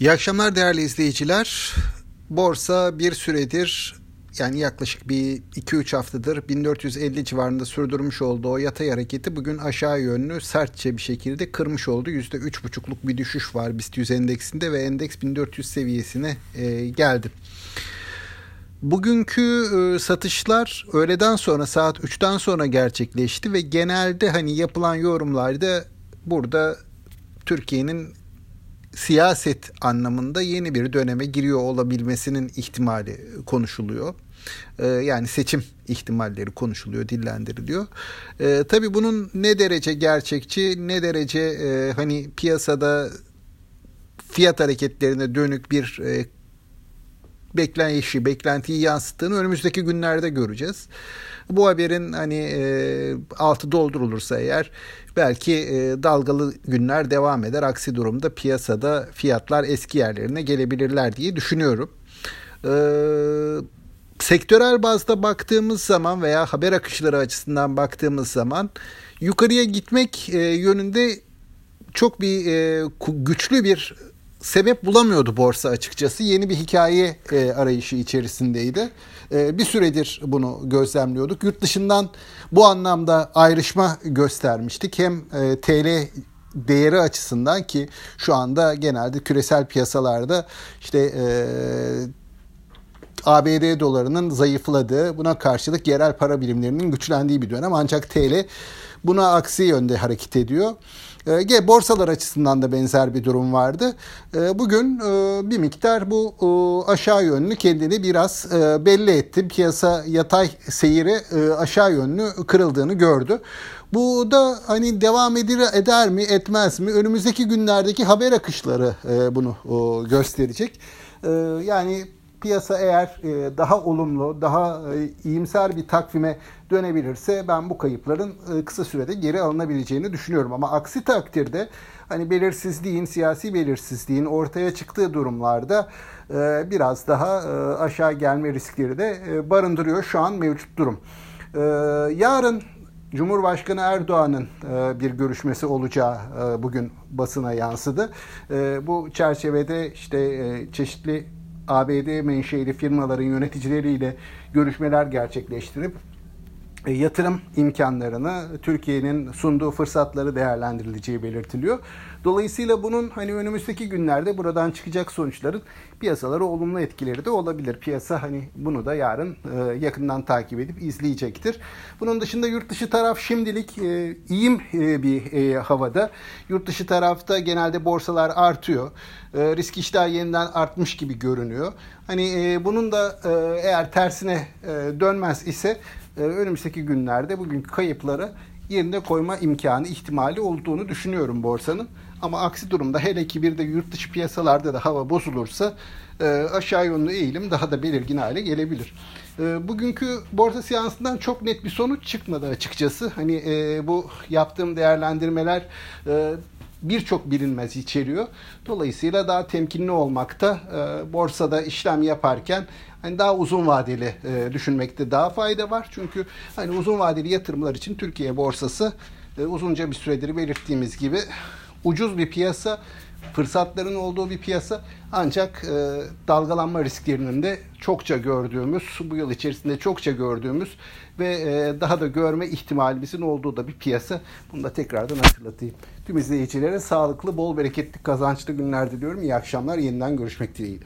İyi akşamlar değerli izleyiciler. Borsa bir süredir, yani yaklaşık bir 2-3 haftadır 1450 civarında sürdürmüş olduğu o yatay hareketi bugün aşağı yönlü sertçe bir şekilde kırmış oldu. %3,5'luk bir düşüş var Bist 100 endeksinde ve endeks 1400 seviyesine geldi. Bugünkü satışlar öğleden sonra saat 3'ten sonra gerçekleşti ve genelde hani yapılan yorumlarda burada Türkiye'nin siyaset anlamında yeni bir döneme giriyor olabilmesinin ihtimali konuşuluyor. Yani seçim ihtimalleri konuşuluyor, dillendiriliyor. Tabii bunun ne derece gerçekçi, ne derece hani piyasada fiyat hareketlerine dönük bir beklentiyi yansıttığını önümüzdeki günlerde göreceğiz. Bu haberin hani altı doldurulursa eğer belki dalgalı günler devam eder. Aksi durumda piyasada fiyatlar eski yerlerine gelebilirler diye düşünüyorum. Sektörel bazda baktığımız zaman veya haber akışları açısından baktığımız zaman yukarıya gitmek yönünde çok bir güçlü bir sebep bulamıyordu borsa açıkçası. Yeni bir hikaye arayışı içerisindeydi. Bir süredir bunu gözlemliyorduk. Yurt dışından bu anlamda ayrışma göstermiştik. Hem TL değeri açısından ki şu anda genelde küresel piyasalarda işte ABD dolarının zayıfladığı, buna karşılık yerel para birimlerinin güçlendiği bir dönem. Ancak TL buna aksi yönde hareket ediyor. Borsalar açısından da benzer bir durum vardı. Bugün bir miktar bu aşağı yönlü kendini biraz belli etti. Piyasa yatay seyiri aşağı yönlü kırıldığını gördü. Bu da hani devam eder mi, etmez mi? Önümüzdeki günlerdeki haber akışları bunu gösterecek. Yani piyasa eğer daha olumlu, daha iyimser bir takvime dönebilirse ben bu kayıpların kısa sürede geri alınabileceğini düşünüyorum. Ama aksi takdirde hani siyasi belirsizliğin ortaya çıktığı durumlarda biraz daha aşağı gelme riskleri de barındırıyor şu an mevcut durum. Yarın Cumhurbaşkanı Erdoğan'ın bir görüşmesi olacağı bugün basına yansıdı. Bu çerçevede işte çeşitli ABD menşeli firmaların yöneticileriyle görüşmeler gerçekleştirip yatırım imkanlarını, Türkiye'nin sunduğu fırsatları değerlendirileceği belirtiliyor. Dolayısıyla bunun hani önümüzdeki günlerde buradan çıkacak sonuçların piyasalara olumlu etkileri de olabilir. Piyasa hani bunu da yarın yakından takip edip izleyecektir. Bunun dışında yurt dışı taraf şimdilik iyi bir havada. Yurt dışı tarafta genelde borsalar artıyor. Risk iştahı yeniden artmış gibi görünüyor. Hani bunun da eğer tersine dönmez ise önümüzdeki günlerde bugünkü kayıpları yerine koyma imkanı, ihtimali olduğunu düşünüyorum borsanın. Ama aksi durumda, hele ki bir de yurt dışı piyasalarda da hava bozulursa aşağı yönlü eğilim daha da belirgin hale gelebilir. Bugünkü borsa seansından çok net bir sonuç çıkmadı açıkçası. Hani bu yaptığım değerlendirmeler birçok bilinmez içeriyor. Dolayısıyla daha temkinli olmakta, borsada işlem yaparken hani daha uzun vadeli düşünmekte daha fayda var. Çünkü hani uzun vadeli yatırımlar için Türkiye borsası uzunca bir süredir belirttiğimiz gibi ucuz bir piyasa, fırsatların olduğu bir piyasa. Ancak dalgalanma risklerinin de çokça gördüğümüz, bu yıl içerisinde çokça gördüğümüz ve daha da görme ihtimalimizin olduğu da bir piyasa. Bunu da tekrardan hatırlatayım. Tüm izleyicilere sağlıklı, bol bereketli, kazançlı günler diliyorum. İyi akşamlar. Yeniden görüşmek dileğiyle.